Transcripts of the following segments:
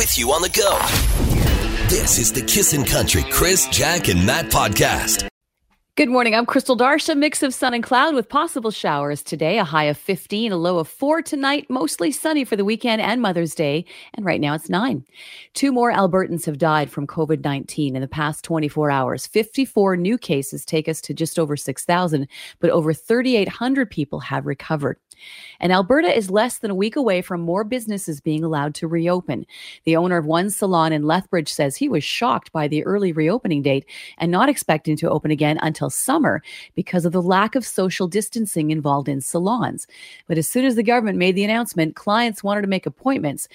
with you on the go. This is the Kissin' Country Chris, Jack, and Matt podcast. Good morning. I'm Crystal Darsha. Mix of sun and cloud with possible showers today. A high of 15, a low of 4 tonight. Mostly sunny for the weekend and Mother's Day. And right now it's 9. 2 more Albertans have died from COVID-19 in the past 24 hours. 54 new cases take us to just over 6,000, but over 3,800 people have recovered. And Alberta is less than a week away from more businesses being allowed to reopen. The owner of one salon in Lethbridge says he was shocked by the early reopening date and not expecting to open again until summer because of the lack of social distancing involved in salons. But as soon as the government made the announcement, clients wanted to make appointments.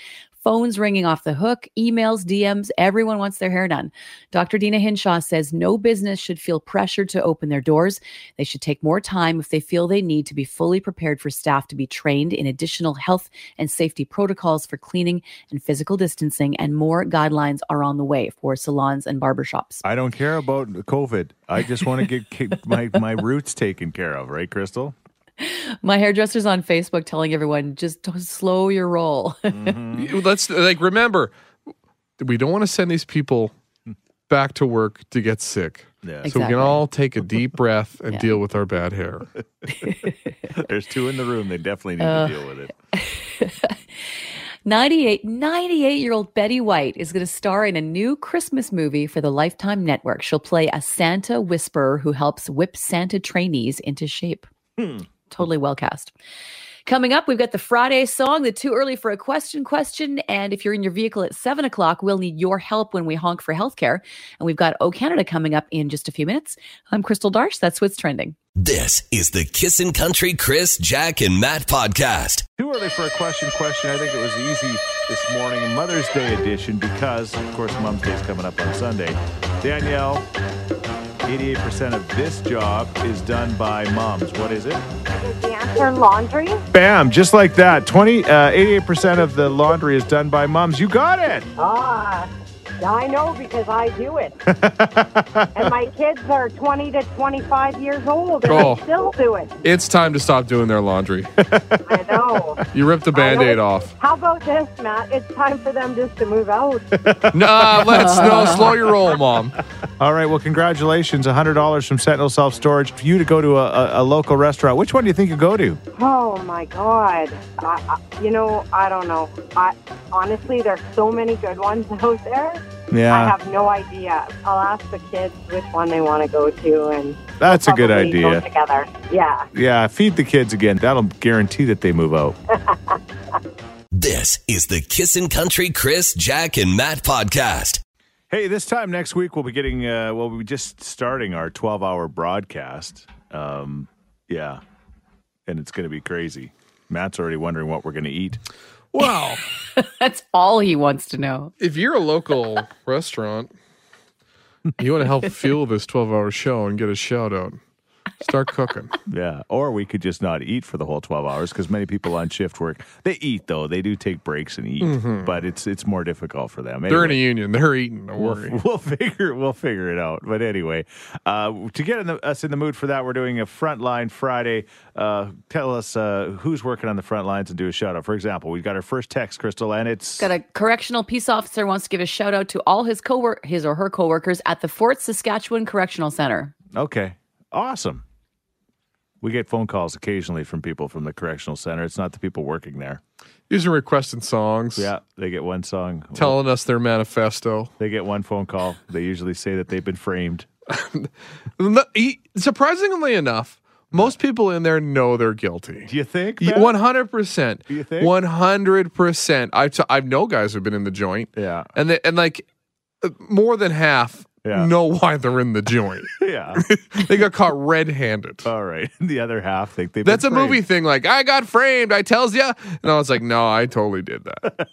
Phones ringing off the hook, emails, DMs, everyone wants their hair done. Dr. Deena Hinshaw says no business should feel pressured to open their doors. They should take more time if they feel they need to be fully prepared for staff to be trained in additional health and safety protocols for cleaning and physical distancing, and more guidelines are on the way for salons and barbershops. I don't care about COVID. I just want to get my roots taken care of, right, Crystal? My hairdresser's on Facebook telling everyone, just slow your roll. Mm-hmm. Let's remember, we don't want to send these people back to work to get sick. Yeah. Exactly. So we can all take a deep breath and deal with our bad hair. There's 2 in the room. They definitely need to deal with it. 98-year-old Betty White is going to star in a new Christmas movie for the Lifetime Network. She'll play a Santa whisperer who helps whip Santa trainees into shape. Totally well cast. Coming up, we've got the Friday song, the Too Early for a Question. And if you're in your vehicle at 7 o'clock, we'll need your help when we honk for healthcare. And we've got O Canada coming up in just a few minutes. I'm Crystal Darsh. That's what's trending. This is the Kissin' Country Chris, Jack, and Matt podcast. Too early for a question. I think it was easy this morning, Mother's Day edition, because, of course, Mom's Day is coming up on Sunday. Danielle, 88% of this job is done by moms. What is it? The answer, laundry. Bam, just like that. 88% of the laundry is done by moms. You got it. I know because I do it. And my kids are 20 to 25 years old and I still do it. It's time to stop doing their laundry. I know. You ripped the Band-Aid off. How about this, Matt? It's time for them just to move out. Slow your roll, Mom. All right, well, congratulations. $100 from Sentinel Self Storage for you to go to a local restaurant. Which one do you think you go to? Oh, my God. I don't know. Honestly, there's so many good ones out there. Yeah. I have no idea. I'll ask the kids which one they want to go to, and that's a good idea. Go together. Yeah. Yeah. Feed the kids again. That'll guarantee that they move out. This is the Kissin' Country Chris, Jack, and Matt podcast. Hey, this time next week we'll be getting. We'll be just starting our 12-hour broadcast. And it's going to be crazy. Matt's already wondering what we're going to eat. Wow. That's all he wants to know. If you're a local restaurant, you want to help fuel this 12-hour show and get a shout-out, start cooking. Yeah, or we could just not eat for the whole 12 hours because many people on shift work. They eat, though. They do take breaks and eat, but it's more difficult for them. Anyway, they're in a union. They're eating. Don't worry. We'll figure it out. But anyway, to get us in the mood for that, we're doing a Front Line Friday. Tell us who's working on the front lines and do a shout-out. For example, we've got our first text, Crystal, and it's... Got a correctional peace officer wants to give a shout-out to all his or her coworkers at the Fort Saskatchewan Correctional Center. Okay. Awesome. We get phone calls occasionally from people from the correctional center. It's not the people working there. These are requesting songs. Yeah, they get one song. Telling us their manifesto. They get one phone call. They usually say that they've been framed. Surprisingly enough, most people in there know they're guilty. Do you think? Matt? 100%. Do you think? 100%. I know guys who've been in the joint. Yeah. And more than half... Yeah. Know why they're in the joint. Yeah. They got caught red-handed. All right. The other half think they've been That's a framed. Movie thing, like, I got framed, I tells ya. And I was like, no, I totally did that.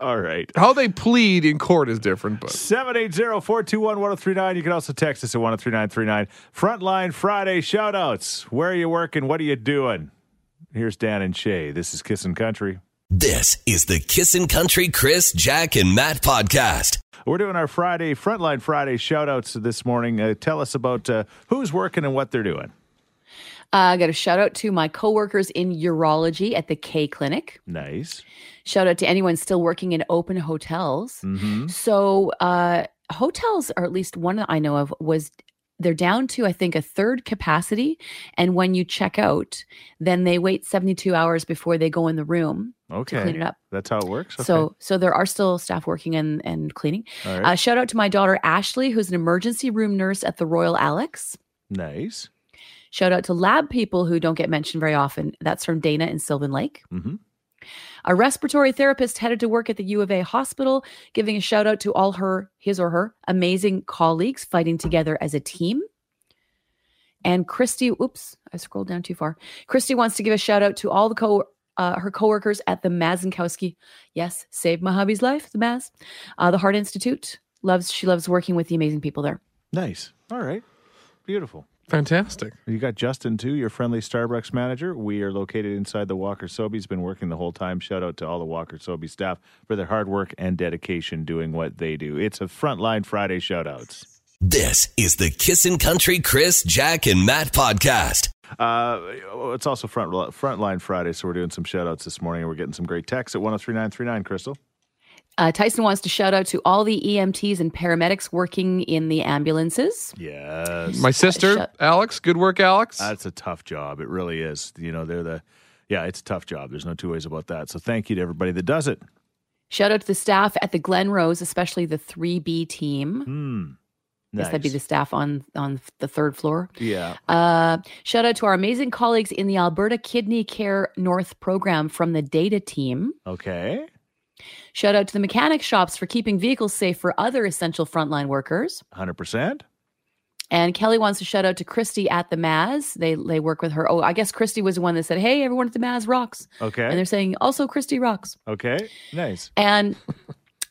All right. How they plead in court is different, but 780-421-1039. You can also text us at 103939. Frontline Friday shout-outs. Where are you working? What are you doing? Here's Dan and Shay. This is Kissin' Country. This is the Kissin' Country Chris, Jack, and Matt podcast. We're doing our Frontline Friday shout-outs this morning. Tell us about who's working and what they're doing. I got a shout out to my coworkers in urology at the K Clinic. Nice. Shout out to anyone still working in open hotels. Mm-hmm. So hotels, or at least one that I know of, they're down to, I think, a third capacity. And when you check out, then they wait 72 hours before they go in the room to clean it up. That's how it works. Okay. So there are still staff working and cleaning. All right. Shout out to my daughter, Ashley, who's an emergency room nurse at the Royal Alex. Nice. Shout out to lab people who don't get mentioned very often. That's from Dana in Sylvan Lake. Mm-hmm. A respiratory therapist headed to work at the U of A hospital, giving a shout out to all his or her amazing colleagues fighting together as a team. And Christy, oops, I scrolled down too far. Christy wants to give a shout out to all the her coworkers at the Mazankowski. Yes, save my hubby's life, the Maz. The Heart Institute. She loves working with the amazing people there. Nice. All right. Beautiful. Fantastic. You got Justin, too, your friendly Starbucks manager. We are located inside the Walker Sobey's. Been working the whole time. Shout out to all the Walker Sobey's staff for their hard work and dedication doing what they do. It's a Front Line Friday shout outs. This is the Kissin' Country Chris, Jack, and Matt podcast. It's also Front Line Friday, so we're doing some shout outs this morning. We're getting some great texts at 103939, Crystal. Tyson wants to shout out to all the EMTs and paramedics working in the ambulances. Yes. My sister, Alex. Good work, Alex. That's a tough job. It really is. You know, it's a tough job. There's no two ways about that. So thank you to everybody that does it. Shout out to the staff at the Glen Rose, especially the 3B team. Nice. I guess that'd be the staff on the third floor. Yeah. Shout out to our amazing colleagues in the Alberta Kidney Care North program from the data team. Okay. Shout out to the mechanic shops for keeping vehicles safe for other essential frontline workers. 100%. And Kelly wants to shout out to Christy at the Maz. They work with her. Oh, I guess Christy was the one that said, hey, everyone at the Maz rocks. Okay. And they're saying also Christy rocks. Okay, nice. And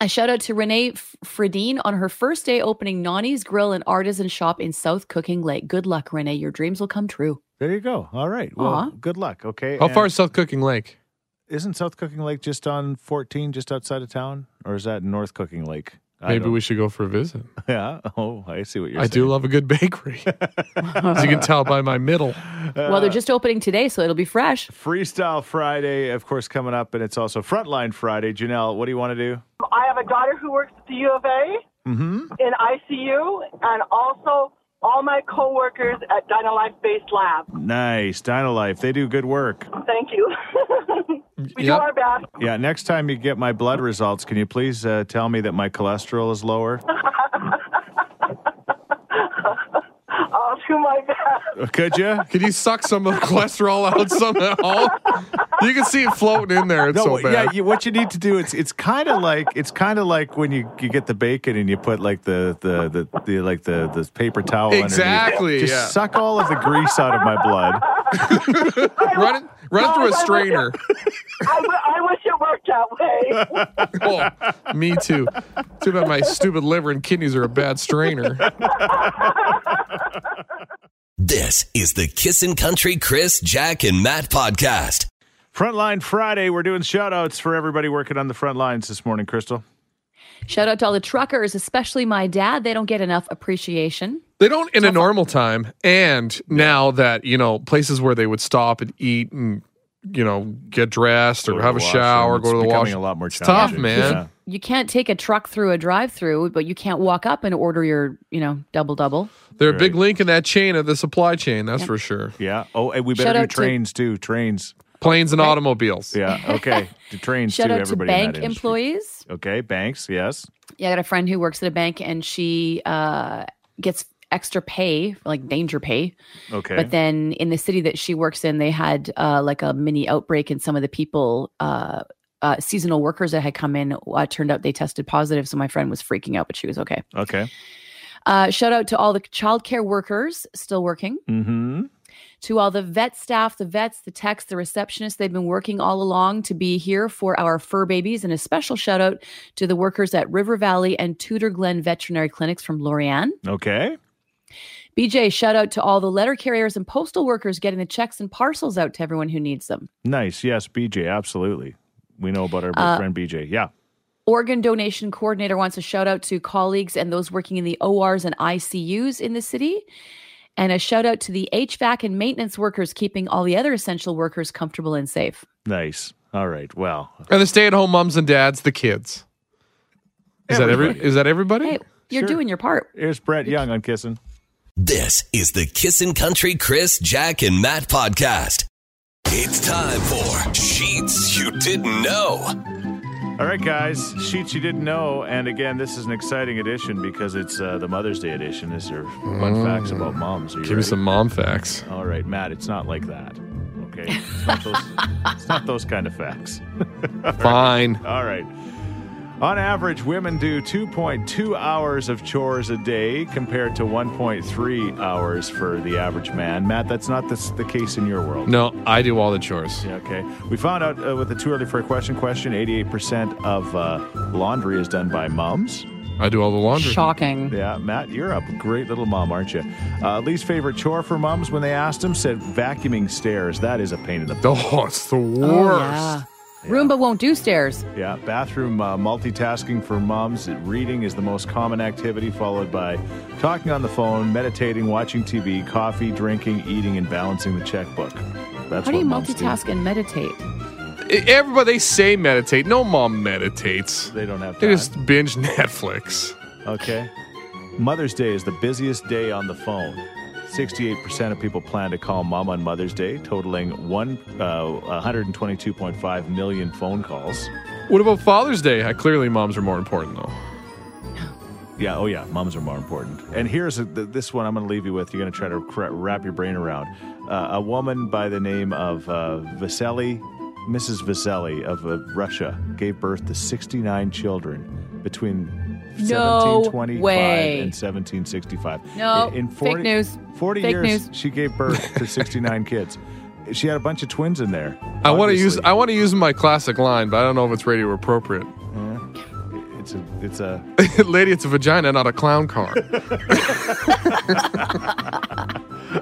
a shout out to Renee Fredine on her first day opening Nani's Grill and Artisan Shop in South Cooking Lake. Good luck, Renee. Your dreams will come true. There you go. All right. Well, good luck. Okay. How far is South Cooking Lake? Isn't South Cooking Lake just on 14, just outside of town? Or is that North Cooking Lake? Maybe we should go for a visit. Yeah. Oh, I see what you're saying. I do love a good bakery. As you can tell by my middle. Well, they're just opening today, so it'll be fresh. Freestyle Friday, of course, coming up. And it's also Frontline Friday. Janelle, what do you want to do? I have a daughter who works at the U of A in ICU, and also all my coworkers at Dynalife-based lab. Nice. Dynalife. They do good work. Thank you. We do our best. Yeah. Next time you get my blood results, can you please tell me that my cholesterol is lower? I'll do my best. Could you? Could you suck some of the cholesterol out somehow? You can see it floating in there. It's so bad. Yeah, what you need to do, it's kind of like when you get the bacon and you put like the paper towel exactly, underneath. Just suck all of the grease out of my blood. Run it through a strainer. I wish it worked that way. Oh, me too. Too bad my stupid liver and kidneys are a bad strainer. This is the Kissin' Country Chris, Jack, and Matt podcast. Frontline Friday. We're doing shout-outs for everybody working on the front lines this morning, Crystal. Shout out to all the truckers, especially my dad. They don't get enough appreciation. They don't in a normal time. And now that, places where they would stop and eat and, get dressed or have a shower, go to the washroom. It's becoming a lot more challenging. Tough, man. Yeah. You can't take a truck through a drive-thru, but you can't walk up and order your, double-double. They're a big link in that chain of the supply chain, that's for sure. Yeah. Oh, and we better do trains, too. Trains. Planes and automobiles. Yeah, okay. The trains, shout too, everybody. Shout out to bank employees. Okay, banks, yes. Yeah, I got a friend who works at a bank, and she gets extra pay, like danger pay. Okay. But then in the city that she works in, they had a mini outbreak, and some of the people, seasonal workers that had come in, turned out they tested positive, so my friend was freaking out, but she was okay. Okay. Shout out to all the childcare workers still working. Mm-hmm. To all the vet staff, the vets, the techs, the receptionists, they've been working all along to be here for our fur babies. And a special shout out to the workers at River Valley and Tudor Glen Veterinary Clinics from Lorianne. Okay. BJ, shout out to all the letter carriers and postal workers getting the checks and parcels out to everyone who needs them. Nice. Yes, BJ, absolutely. We know about our friend BJ. Yeah. Organ donation coordinator wants a shout out to colleagues and those working in the ORs and ICUs in the city. And a shout out to the HVAC and maintenance workers keeping all the other essential workers comfortable and safe. Nice. All right. Well. And the stay-at-home moms and dads, the kids. Is that everybody? Hey, you're doing your part. Here's Brett Young on Kissin'. This is the Kissin' Country Chris, Jack, and Matt podcast. It's time for Sheets You Didn't Know. All right, guys, Sheets You Didn't Know. And again, this is an exciting edition because it's the Mother's Day edition. These are fun facts about moms. Give me some mom facts. All right, Matt, it's not like that. Okay? It's not those kind of facts. Fine. All right. On average, women do 2.2 hours of chores a day compared to 1.3 hours for the average man. Matt, that's not the case in your world. No, I do all the chores. Yeah, okay. We found out with the Too Early for a question, 88% of laundry is done by moms. I do all the laundry. Shocking. Yeah, Matt, you're a great little mom, aren't you? Least favorite chore for moms when they asked him said vacuuming stairs. That is a pain in the butt. Oh, it's the worst. Oh, yeah. Yeah. Roomba won't do stairs. Yeah, bathroom multitasking for moms. Reading is the most common activity, followed by talking on the phone, meditating, watching TV, coffee, drinking, eating, and balancing the checkbook. That's How do you multitask and meditate? Everybody say meditate. No mom meditates. They don't have time. They just binge Netflix. Okay. Mother's Day is the busiest day on the phone. 68% of people plan to call mom on Mother's Day, totaling 122.5 million phone calls. What about Father's Day? Clearly, moms are more important, though. Yeah, oh yeah, moms are more important. And here's this one I'm going to leave you with. You're going to try to wrap your brain around. A woman by the name of Mrs. Vasily of Russia gave birth to 69 children between 1725 and 1765. No, in 40, fake news. 40 fake years, news. She gave birth to 69 kids. She had a bunch of twins in there. I want to use my classic line, but I don't know if it's radio appropriate. Yeah. It's a lady. It's a vagina, not a clown car.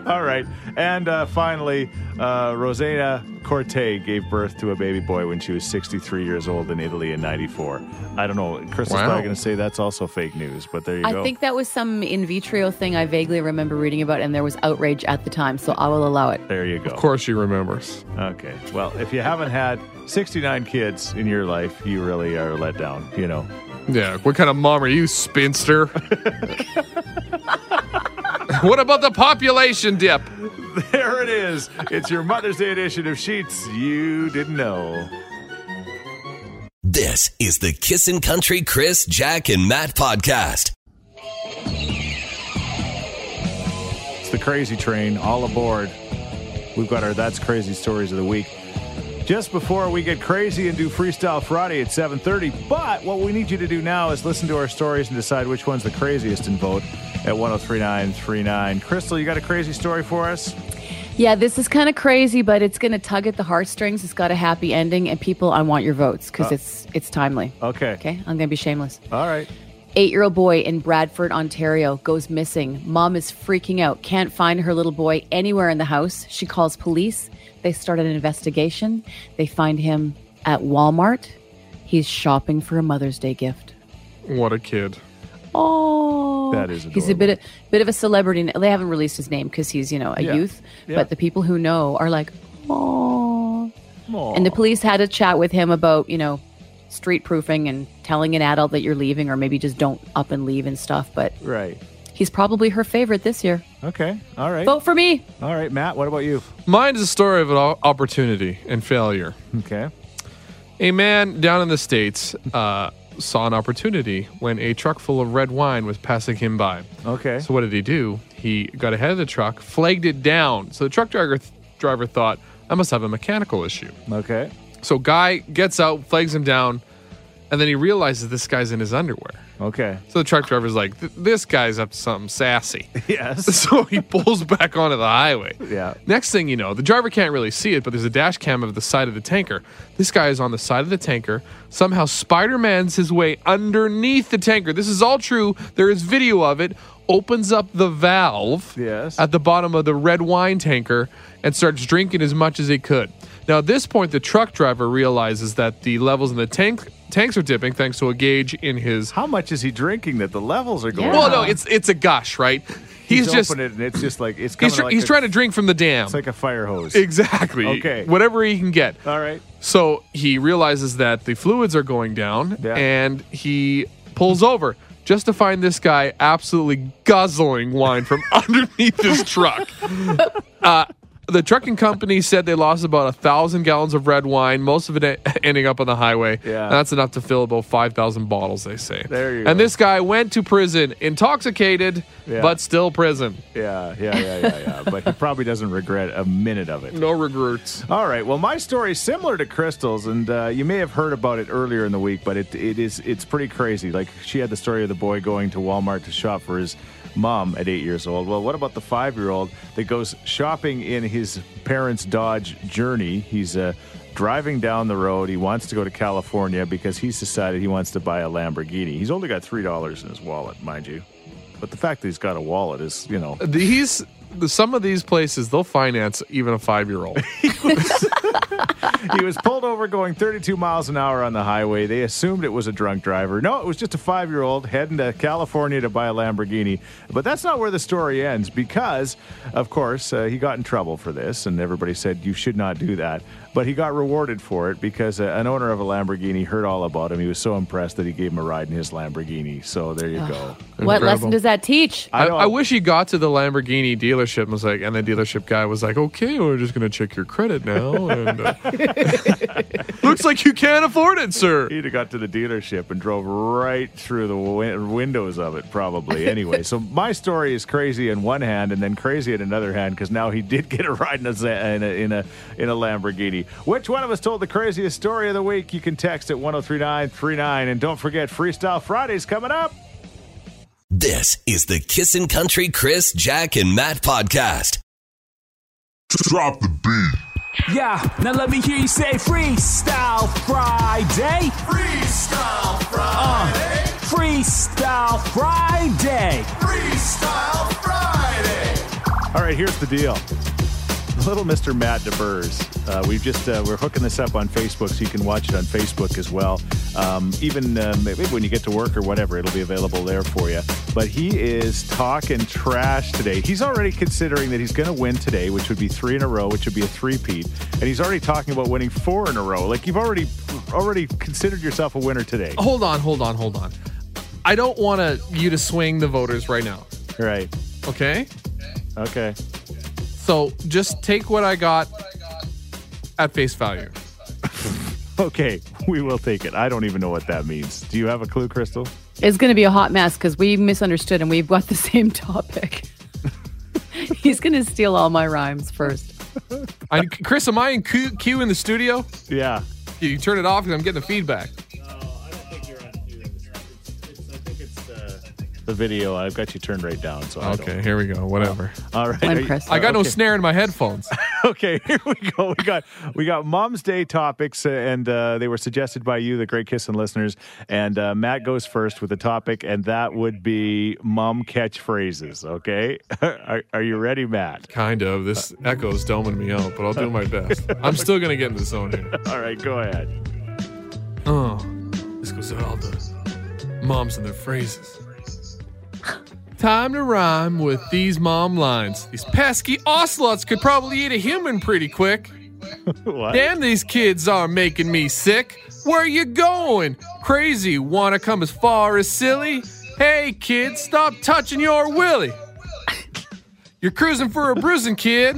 All right, and finally, Rosana Corte gave birth to a baby boy when she was 63 years old in Italy in '94. I don't know. Chris is probably going to say that's also fake news, but there you go. I think that was some in vitro thing I vaguely remember reading about, and there was outrage at the time, so I will allow it. There you go. Of course she remembers. Okay. Well, if you haven't had 69 kids in your life, you really are let down, you know. Yeah. What kind of mom are you, spinster? What about the population dip? There it is. It's your Mother's Day edition of Sheets You Didn't Know. This is the Kissin' Country Chris, Jack, and Matt podcast. It's the crazy train. All aboard. We've got our That's Crazy Stories of the Week. Just before we get crazy and do Freestyle Friday at 7:30. But what we need you to do now is listen to our stories and decide which one's the craziest and vote at 103939. Crystal, you got a crazy story for us? Yeah, this is kind of crazy, but it's going to tug at the heartstrings. It's got a happy ending, and people, I want your votes because it's timely. Okay. Okay, I'm going to be shameless. All right. 8-year-old boy in Bradford, Ontario goes missing. Mom is freaking out. Can't find her little boy anywhere in the house. She calls police. They start an investigation. They find him at Walmart. He's shopping for a Mother's Day gift. What a kid. Oh. That is adorable. He's a bit of a celebrity. They haven't released his name because he's, youth. Yeah. But the people who know are like, oh. And the police had a chat with him about, street proofing and telling an adult that you're leaving or maybe just don't up and leave and stuff. But right. He's probably her favorite this year. Okay. All right. Vote for me. All right, Matt, what about you? Mine is a story of an opportunity and failure. Okay. A man down in the States saw an opportunity when a truck full of red wine was passing him by. Okay. So what did he do? He got ahead of the truck, flagged it down. So the truck driver thought, I must have a mechanical issue. Okay. So guy gets out, flags him down, and then he realizes this guy's in his underwear. Okay. So the truck driver's like, this guy's up to something sassy. Yes. So he pulls back onto the highway. Yeah. Next thing you know, the driver can't really see it, but there's a dash cam of the side of the tanker. This guy is on the side of the tanker. Somehow Spider-Man's his way underneath the tanker. This is all true. There is video of it. opens up the valve at the bottom of the red wine tanker and starts drinking as much as he could. Now, at this point, the truck driver realizes that the levels in the tanks are dipping thanks to a gauge in his... How much is he drinking that the levels are going up? Well, no, it's a gush, right? He's just open it and it's just like... it's coming. He's trying to drink from the dam. It's like a fire hose. Exactly. Okay. Whatever he can get. All right. So he realizes that the fluids are going down and he pulls over just to find this guy absolutely guzzling wine from underneath his truck. The trucking company said they lost about 1,000 gallons of red wine, most of it ending up on the highway. Yeah. And that's enough to fill about 5,000 bottles, they say. There you go. And this guy went to prison, intoxicated, but still prison. Yeah. But he probably doesn't regret a minute of it. No regrets. All right. Well, my story is similar to Crystal's, and you may have heard about it earlier in the week, but it's pretty crazy. Like, she had the story of the boy going to Walmart to shop for his mom at 8 years old. Well, what about the 5-year-old that goes shopping in his parents' Dodge Journey? He's driving down the road. He wants to go to California because he's decided he wants to buy a Lamborghini. He's only got $3 in his wallet, mind you. But the fact that he's got a wallet is, you know. Some of these places, they'll finance even a 5-year-old. He was pulled over going 32 miles an hour on the highway. They assumed it was a drunk driver. No, it was just a 5-year-old heading to California to buy a Lamborghini. But that's not where the story ends because, of course, he got in trouble for this, and everybody said you should not do that. But he got rewarded for it because an owner of a Lamborghini heard all about him. He was so impressed that he gave him a ride in his Lamborghini. So there you go. What lesson does that teach? I wish he got to the Lamborghini dealership and was like, and the dealership guy was like, okay, we're just going to check your credit now. And, looks like you can't afford it, sir. He'd have got to the dealership and drove right through the windows of it probably. Anyway, so my story is crazy in one hand and then crazy in another hand because now he did get a ride in a Lamborghini. Which one of us told the craziest story of the week? You can text at 103939. And don't forget, Freestyle Friday's coming up. This is the Kissin' Country Chris, Jack, and Matt podcast. Drop the beat. Yeah, now let me hear you say Freestyle Friday. Freestyle Friday. Freestyle Friday. Freestyle Friday. All right, here's the deal. Little Mr. Matt DeBurz. We're hooking this up on Facebook, so you can watch it on Facebook as well. Even maybe when you get to work or whatever, it'll be available there for you. But he is talking trash today. He's already considering that he's going to win today, which would be 3 in a row, which would be a three-peat. And he's already talking about winning 4 in a row. Like, you've already considered yourself a winner today. Hold on. I don't want you to swing the voters right now. Right. Okay. So just take what I got at face value. Okay, we will take it. I don't even know what that means. Do you have a clue, Crystal? It's going to be a hot mess because we misunderstood and we've got the same topic. He's going to steal all my rhymes first. Chris, am I in queue in the studio? Yeah. You turn it off because I'm getting the feedback. No, I don't think you're on queue. I think it's the video. I've got you turned right down. So okay, here we go. Whatever. All right. I got no snare in my headphones. Okay, here we go. We got Mom's Day topics, and they were suggested by you, the Great Kissin' listeners. And Matt goes first with the topic, and that would be mom catchphrases. Okay, are you ready, Matt? Kind of. This echo's dumbing me out, but I'll do my best. I'm still gonna get in the zone here. All right, go ahead. Oh, this goes out all the moms and their phrases. Time to rhyme with these mom lines. These pesky ocelots could probably eat a human pretty quick. What? Damn, these kids are making me sick. Where you going? Crazy, wanna come as far as silly? Hey, kid, stop touching your willy. You're cruising for a bruising, kid.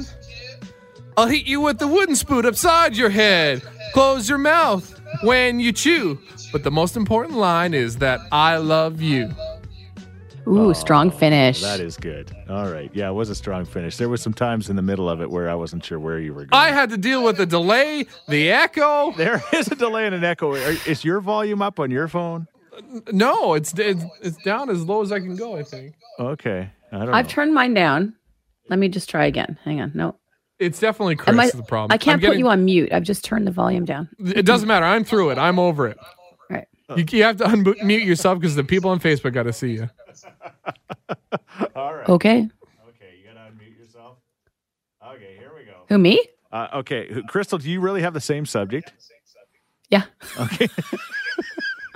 I'll hit you with the wooden spoon upside your head. Close your mouth when you chew. But the most important line is that I love you. Ooh, strong finish. That is good. All right. Yeah, it was a strong finish. There were some times in the middle of it where I wasn't sure where you were going. I had to deal with the delay, the echo. There is a delay and an echo. Is your volume up on your phone? No, it's down as low as I can go, I think. Okay. I've turned mine down. Let me just try again. Hang on. No. It's definitely Chris is the problem. I can't put you on mute. I've just turned the volume down. It doesn't matter. I'm through it. I'm over it. You have to unmute yourself because the people on Facebook got to see you. All right. Okay. Okay, you gotta unmute yourself. Okay, here we go. Who, me? Okay, Crystal, do you really have the same subject? Yeah. Okay.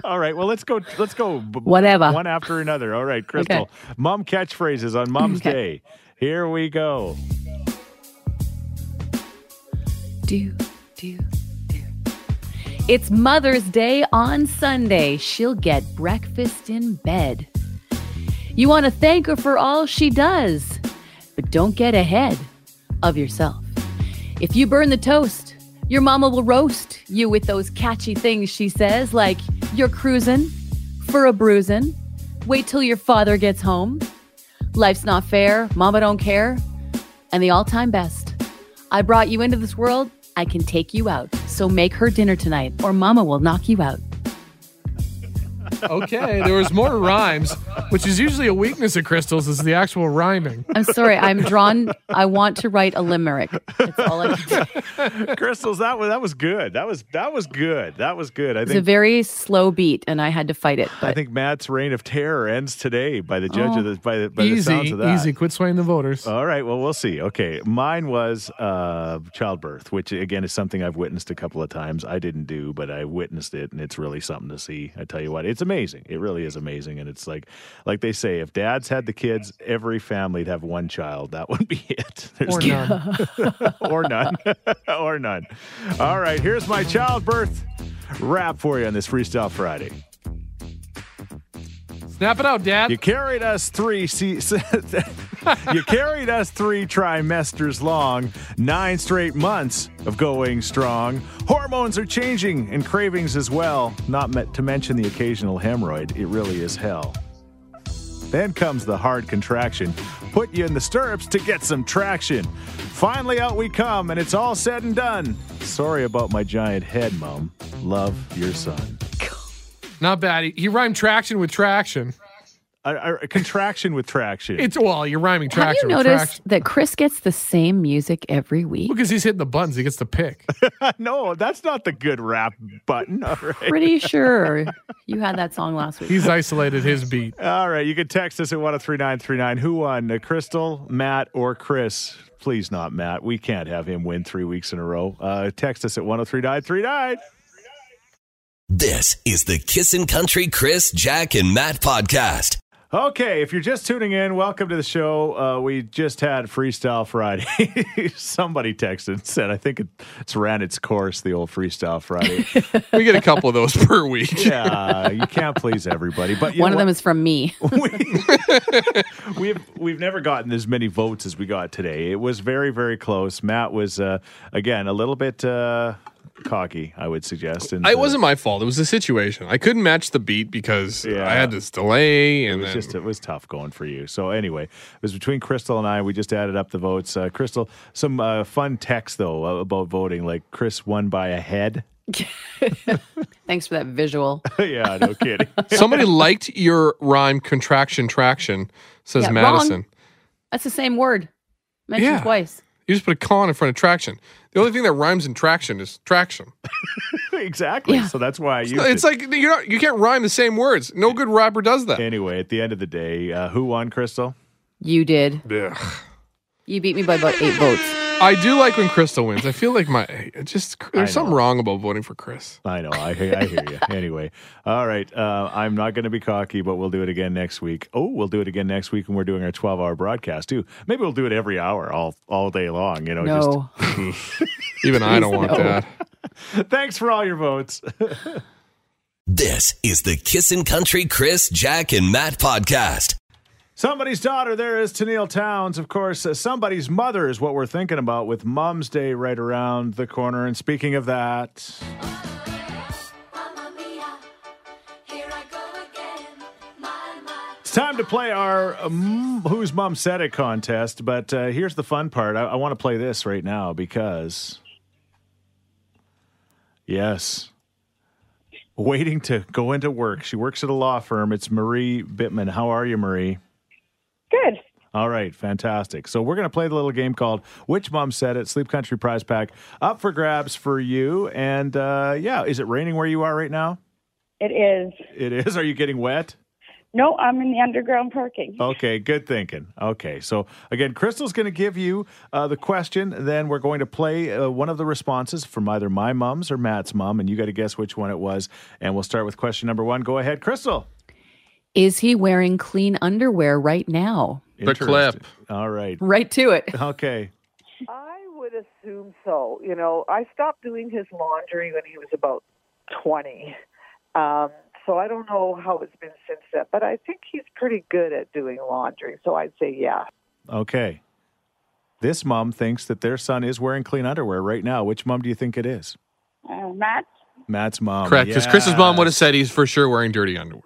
All right. Well, let's go. Whatever. One after another. All right, Crystal. Okay. Mom catchphrases on Mom's Day. Here we go. Do. It's Mother's Day on Sunday. She'll get breakfast in bed. You want to thank her for all she does, but don't get ahead of yourself. If you burn the toast, your mama will roast you with those catchy things she says, like you're cruising for a bruising. Wait till your father gets home. Life's not fair. Mama don't care. And the all-time best. I brought you into this world. I can take you out. So make her dinner tonight or mama will knock you out. Okay, there was more rhymes, which is usually a weakness of Crystal's, is the actual rhyming. I'm sorry, I want to write a limerick. That's all I can do. Crystal's, that was good. That was good. That was good. I think it's a very slow beat, and I had to fight it. But I think Matt's reign of terror ends today by the judge by the sounds of that. Easy, quit swaying the voters. All right, well, we'll see. Okay, mine was childbirth, which, again, is something I've witnessed a couple of times. I didn't do, but I witnessed it, and it's really something to see. I tell you what, it's amazing. It really is amazing. And it's like they say, if dads had the kids, every family'd have one child. That would be it. Or none. All right. Here's my childbirth wrap for you on this Freestyle Friday. Snap it out, Dad. You carried us three trimesters long, 9 straight months of going strong. Hormones are changing and cravings as well, not meant to mention the occasional hemorrhoid. It really is hell. Then comes the hard contraction. Put you in the stirrups to get some traction. Finally out we come, and it's all said and done. Sorry about my giant head, Mom. Love, your son. Not bad. He rhymed traction with traction. Contraction with traction. It's, well, you're rhyming traction with traction. Have you noticed that Chris gets the same music every week? Because he's hitting the buttons. He gets to pick. No, that's not the good rap button. All right. Pretty sure you had that song last week. He's isolated his beat. All right. You can text us at 103939. Who won? Crystal, Matt, or Chris? Please not Matt. We can't have him win 3 weeks in a row. Text us at 103939. This is the Kissin' Country Chris, Jack, and Matt podcast. Okay, if you're just tuning in, welcome to the show. We just had Freestyle Friday. Somebody texted and said, I think it's ran its course, the old Freestyle Friday. We get a couple of those per week. Yeah, you can't please everybody. But one of them is from me. We've never gotten as many votes as we got today. It was very, very close. Matt was, again, a little bit... cocky, I would suggest. It wasn't my fault. It was the situation. I couldn't match the beat because I had this delay. And it was tough going for you. So anyway, it was between Crystal and I. We just added up the votes. Crystal, some fun text, though, about voting. Like, Chris won by a head. Thanks for that visual. Yeah, no kidding. Somebody liked your rhyme contraction traction, says Madison. Wrong. That's the same word. Mentioned twice. You just put a con in front of traction. The only thing that rhymes in traction is traction. Exactly. Yeah. So that's why I used it. It's like you can't rhyme the same words. No good rapper does that. Anyway, at the end of the day, who won, Crystal? You did. Yeah. You beat me by about 8 votes. I do like when Crystal wins. I feel like there's something wrong about voting for Chris. I know. I hear you. Anyway. All right. I'm not going to be cocky, but we'll do it again next week. Oh, we'll do it again next week when we're doing our 12-hour broadcast, too. Maybe we'll do it every hour, all day long. No. Even I don't want that. Thanks for all your votes. This is the Kissin' Country Chris, Jack, and Matt podcast. Somebody's daughter, there is Tenille Towns. Of course, somebody's mother is what we're thinking about with Mom's Day right around the corner. And speaking of that... Time to play our Whose Mom Said It contest, but here's the fun part. I want to play this right now because... Yes... Waiting to go into work. She works at a law firm. It's Marie Bittman. How are you, Marie? Good. All right, fantastic. So we're going to play the little game called Which Mom Said It? Sleep Country Prize Pack up for grabs for you. And, is it raining where you are right now? It is. It is? Are you getting wet? No, I'm in the underground parking. Okay, good thinking. Okay, so again, Crystal's going to give you the question. Then we're going to play one of the responses from either my mom's or Matt's mom, and you got to guess which one it was. And we'll start with question number one. Go ahead, Crystal. Is he wearing clean underwear right now? The clip. All right. Right to it. Okay. I would assume so. You know, I stopped doing his laundry when he was about 20. So I don't know how it's been since that, but I think he's pretty good at doing laundry. So I'd say, yeah. Okay. This mom thinks that their son is wearing clean underwear right now. Which mom do you think it is? Matt. Matt's mom. Correct, because yes. Chris's mom would have said he's for sure wearing dirty underwear.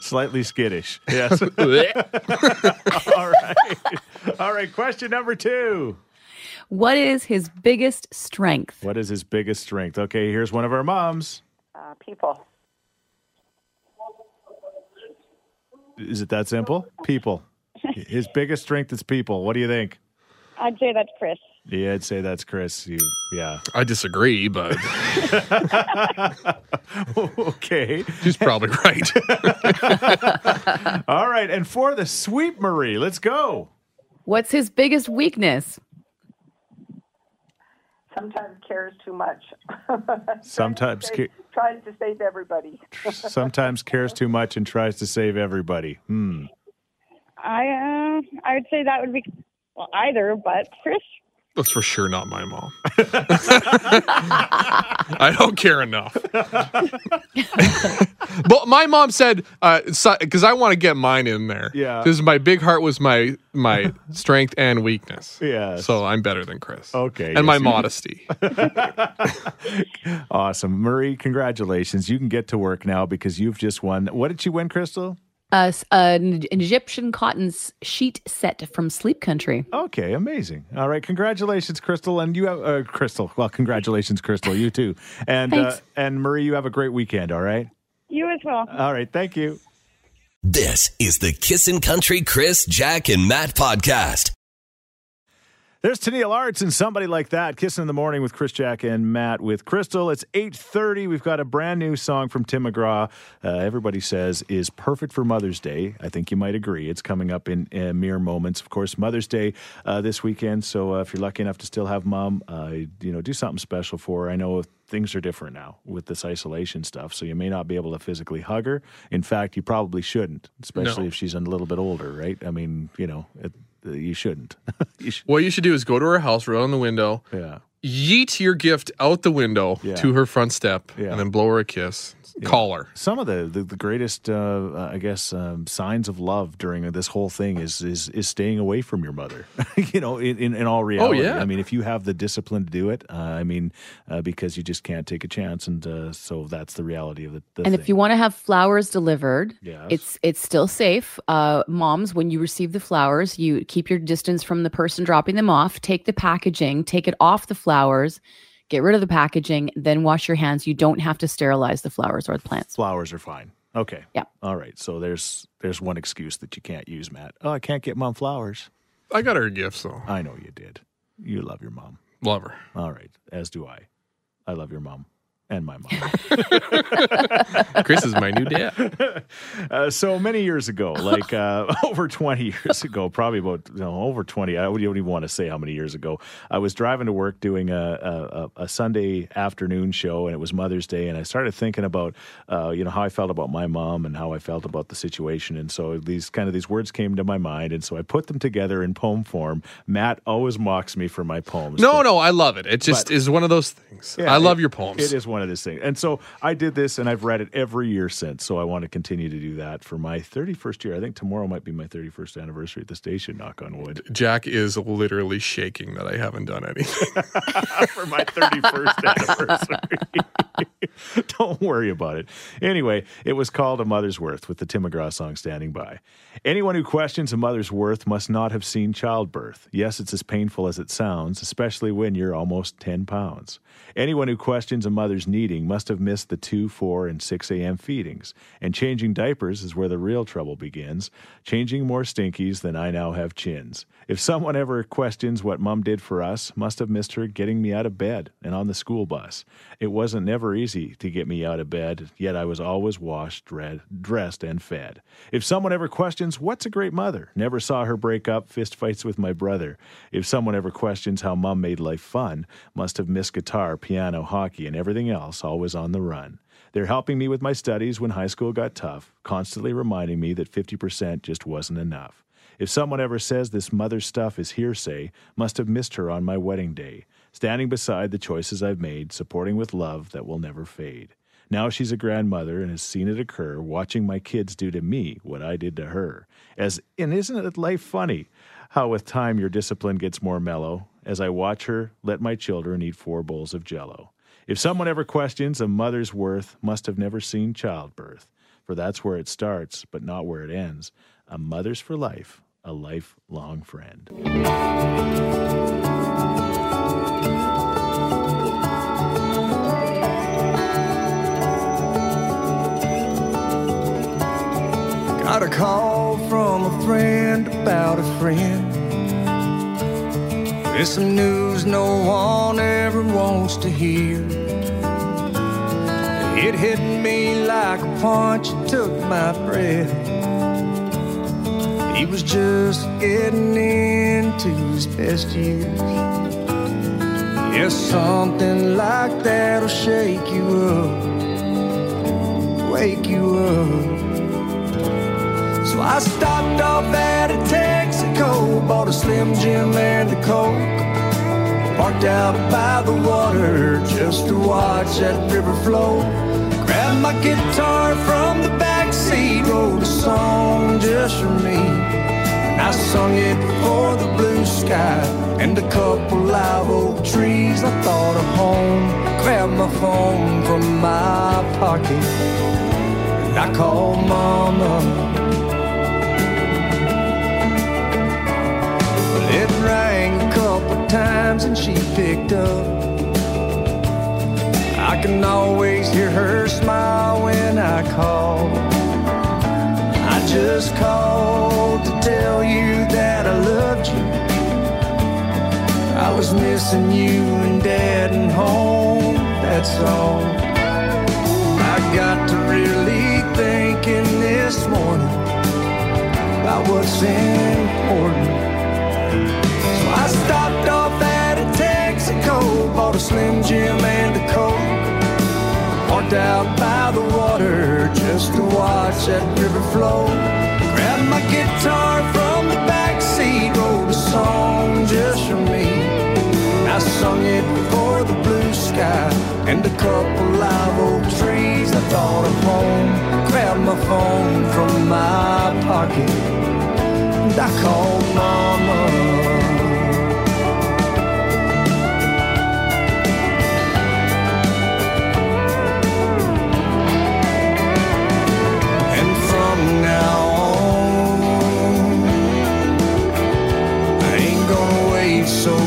Slightly skittish. Yes. All right. All right. Question number two. What is his biggest strength? What is his biggest strength? Okay, here's one of our moms. People. Is it that simple? People. His biggest strength is people. What do you think? I'd say that's Chris. Yeah, I'd say that's Chris. Yeah. I disagree, but... Okay. She's probably right. All right, and for the sweep, Marie, let's go. What's his biggest weakness? Sometimes cares too much. Tries to save everybody. Sometimes cares too much and tries to save everybody. I would say that would be either, but Chris. That's for sure not my mom. I don't care enough. But my mom said, because I want to get mine in there. Yeah. Because my big heart was my strength and weakness. Yeah. So I'm better than Chris. Okay. And my modesty. Awesome. Marie, congratulations. You can get to work now because you've just won. What did you win, Crystal? An Egyptian cotton sheet set from Sleep Country. Okay, amazing. All right, congratulations, Crystal, and you have Crystal. Well, congratulations, Crystal. You too, and Marie, you have a great weekend. All right. You as well. All right, thank you. This is the Kissin' Country Chris, Jack, and Matt podcast. There's Tenille Arts and Somebody Like That. Kissing in the Morning with Chris, Jack, and Matt with Crystal. It's 8:30. We've got a brand new song from Tim McGraw. Everybody says is perfect for Mother's Day. I think you might agree. It's coming up in mere moments. Of course, Mother's Day this weekend. So if you're lucky enough to still have mom, do something special for her. I know things are different now with this isolation stuff. So you may not be able to physically hug her. In fact, you probably shouldn't, especially if she's a little bit older, right? I mean, you shouldn't. What you should do is go to her house, roll on the window, yeet your gift out the window to her front step, and then blow her a kiss, call her. Some of the greatest, signs of love during this whole thing is staying away from your mother, in all reality. Oh, yeah. I mean, if you have the discipline to do it, because you just can't take a chance, and so that's the reality of the thing. And if you want to have flowers delivered, it's still safe. Moms, when you receive the flowers, you keep your distance from the person dropping them off, take the packaging, take it off the flowers, get rid of the packaging, then wash your hands. You don't have to sterilize the flowers or the plants. Flowers are fine. Okay. Yeah. All right. So there's one excuse that you can't use, Matt. Oh, I can't get mom flowers. I got her gifts, though. I know you did. You love your mom. Love her. All right. As do I. I love your mom. And my mom. Chris is my new dad. So many years ago, like over 20 years ago, probably over 20. I don't even want to say how many years ago. I was driving to work doing a Sunday afternoon show, and it was Mother's Day. And I started thinking about, how I felt about my mom and how I felt about the situation. And so these words came to my mind. And so I put them together in poem form. Matt always mocks me for my poems. No, I love it. It just is one of those things. Yeah, I love your poems. It is one of these things. And so I did this, and I've read it every year since. So I want to continue to do that for my 31st year. I think tomorrow might be my 31st anniversary at the station, knock on wood. Jack is literally shaking that I haven't done anything for my 31st anniversary. Don't worry about it. Anyway, it was called A Mother's Worth with the Tim McGraw song Standing By. Anyone who questions a mother's worth must not have seen childbirth. Yes, it's as painful as it sounds, especially when you're almost 10 pounds. Anyone who questions a mother's diapers needing must have missed the 2, 4, and 6 a.m. feedings. And changing diapers is where the real trouble begins, changing more stinkies than I now have chins. If someone ever questions what Mom did for us, must have missed her getting me out of bed and on the school bus. It wasn't never easy to get me out of bed, yet I was always washed, dressed, and fed. If someone ever questions, what's a great mother? Never saw her break up, fist fights with my brother. If someone ever questions how Mom made life fun, must have missed guitar, piano, hockey, and everything else, always on the run. They're helping me with my studies when high school got tough, constantly reminding me that 50% just wasn't enough. If someone ever says this mother stuff is hearsay, must have missed her on my wedding day, standing beside the choices I've made, supporting with love that will never fade. Now she's a grandmother and has seen it occur, watching my kids do to me what I did to her. And isn't it life funny how with time your discipline gets more mellow? As I watch her let my children eat 4 bowls of Jell-O. If someone ever questions a mother's worth, must have never seen childbirth, for that's where it starts, but not where it ends. A mother's for life, a lifelong friend. Got a call from a friend about a friend. There's some news no one ever wants to hear. It hit me like a punch, it took my breath. He was just getting into his best years. Yes, something like that'll shake you up, wake you up. So I stopped off at a Texaco, bought a Slim Jim and a Coke. Parked out by the water just to watch that river flow. Grabbed my guitar from the backseat, wrote a song just for me. And I sung it for the blue sky and a couple live oak trees. I thought of home, grabbed my phone from my pocket, and I called Mama. It rang a couple times and she picked up. I can always hear her smile when I call. I just called to tell you that I loved you. I was missing you and Dad and home, that's all. I got to really thinking this morning about what's important. So I stopped off at a Texaco, bought a Slim Jim and a Coke. Parked out by the water just to watch that river flow. Grabbed my guitar from the backseat, wrote a song just for me. I sung it for the blue sky and a couple live old trees. I thought of home, grabbed my phone from my pocket, and I called Mama. And from now on, I ain't gonna wait so long.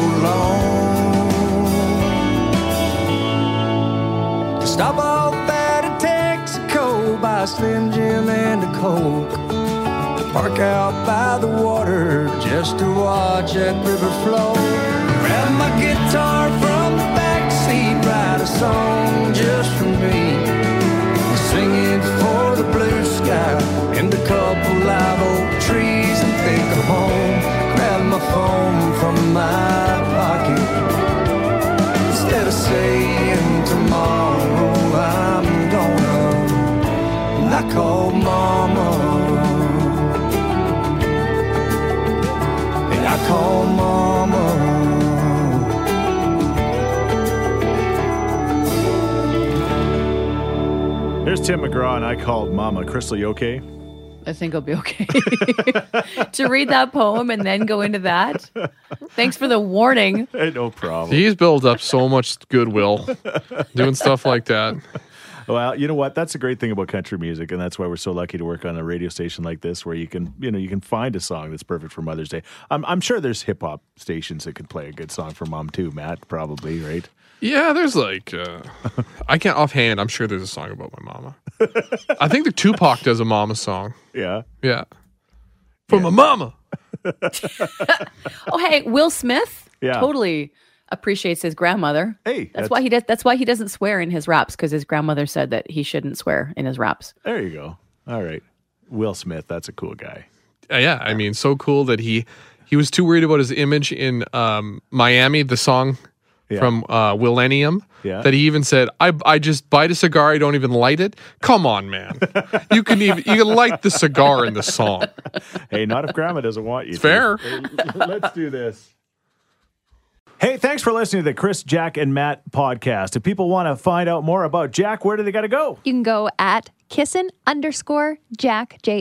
Stop off at a Texaco, buy a Slim Jim and a Coke. Park out by the water just to watch that river flow. Grab my guitar from the backseat, write a song just for me. Sing it for the blue sky and a couple live oak trees, and think of home. Grab my phone from my pocket. Instead of saying tomorrow I'm gonna, I call Mama. I call Mama. Here's Tim McGraw and I Called Mama. Crystal, you okay? I think I'll be okay. To read that poem and then go into that. Thanks for the warning. Hey, no problem. He's built up so much goodwill doing stuff like that. Well, you know what? That's the great thing about country music, and that's why we're so lucky to work on a radio station like this, where you can, you know, you can find a song that's perfect for Mother's Day. I'm sure there's hip hop stations that could play a good song for Mom too, Matt. Probably, right? Yeah, there's like I can't offhand. I'm sure there's a song about my mama. I think the Tupac does a mama song. Yeah, yeah, for my mama. Oh, hey, Will Smith. Yeah, totally appreciates his grandmother. Hey, that's why he does. That's why he doesn't swear in his raps, because his grandmother said that he shouldn't swear in his raps. There you go. All right, Will Smith. That's a cool guy. Yeah, I mean, so cool that he was too worried about his image in Miami. The song. Yeah. From Willennium, that he even said, I just bite a cigar, I don't even light it. Come on, man. You can light the cigar in the song. Hey, not if Grandma doesn't want you. It's fair. Hey, let's do this. Hey, thanks for listening to the Chris, Jack, and Matt podcast. If people want to find out more about Jack, where do they got to go? You can go at kissin_Jack,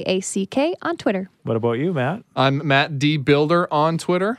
JACK, on Twitter. What about you, Matt? I'm Matt D. Builder on Twitter.